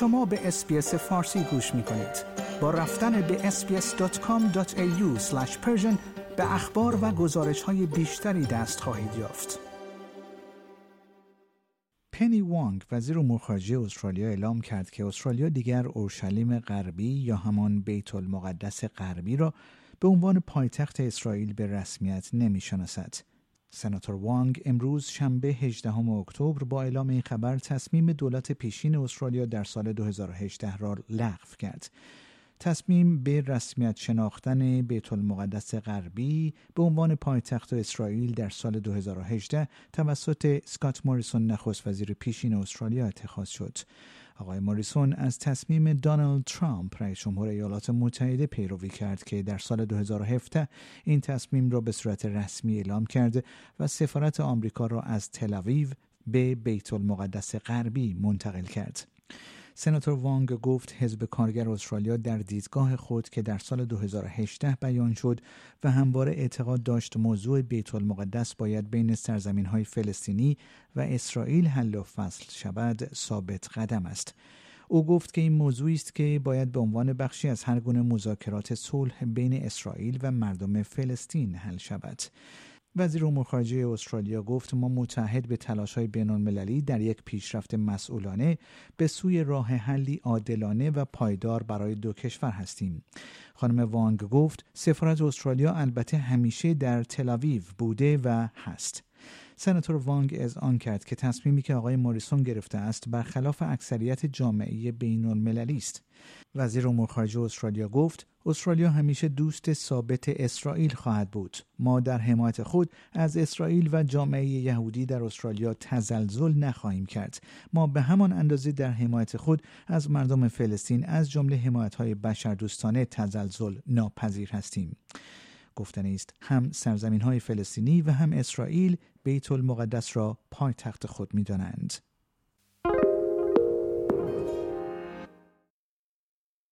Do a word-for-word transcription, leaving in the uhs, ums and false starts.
شما به اس‌بی‌اس فارسی گوش می‌کنید. با رفتن به اس بی اس دات کام دات ای یو اسلش پرشن به اخبار و گزارش‌های بیشتری دست خواهید یافت. پنی وانگ، وزیر امور خارجه استرالیا، اعلام کرد که استرالیا دیگر اورشلیم غربی یا همان بیت المقدس غربی را به عنوان پایتخت اسرائیل به رسمیت نمی‌شناسد. سناتور وانگ امروز شنبه هجدهم اکتبر با اعلام این خبر تصمیم دولت پیشین استرالیا در سال دو هزار و هجده را لغو کرد. تصمیم به رسمیت شناختن بیت المقدس غربی به عنوان پایتخت اسرائیل در سال دو هزار و هجده توسط اسکات موریسون نخست وزیر پیشین استرالیا اتخاذ شد. آقای موریسون از تصمیم دونالد ترامپ رئیس جمهور ایالات متحده پیروی کرد که در سال دو هزار و هفده این تصمیم را به صورت رسمی اعلام کرد و سفارت آمریکا را از تل‌آویو به بیت المقدس غربی منتقل کرد. سناتور وانگ گفت حزب کارگر استرالیا در دیدگاه خود که در سال دو هزار و هجده بیان شد و همواره اعتقاد داشت موضوع بیت المقدس باید بین سرزمین‌های فلسطینی و اسرائیل حل و فصل شود، ثابت قدم است. او گفت که این موضوعی است که باید به عنوان بخشی از هر گونه مذاکرات صلح بین اسرائیل و مردم فلسطین حل شود. وزیر امور خارجه استرالیا گفت ما متحد به تلاش‌های بین‌المللی در یک پیشرفت مسئولانه به سوی راه حلی عادلانه و پایدار برای دو کشور هستیم. خانم وانگ گفت سفارت استرالیا البته همیشه در تل‌آویو بوده و هست. سناتور وانگ اذعان کرد که تصمیمی که آقای موریسون گرفته است برخلاف اکثریت جامعه بین‌المللی است. وزیر امور خارجه استرالیا گفت استرالیا همیشه دوست ثابت اسرائیل خواهد بود. ما در حمایت خود از اسرائیل و جامعه یهودی در استرالیا تزلزل نخواهیم کرد. ما به همان اندازه در حمایت خود از مردم فلسطین از جمله حمایت‌های بشردوستانه تزلزل ناپذیر هستیم. گفتنی است هم سرزمین‌های فلسطینی و هم اسرائیل بیت المقدس را پایتخت خود می‌دانند.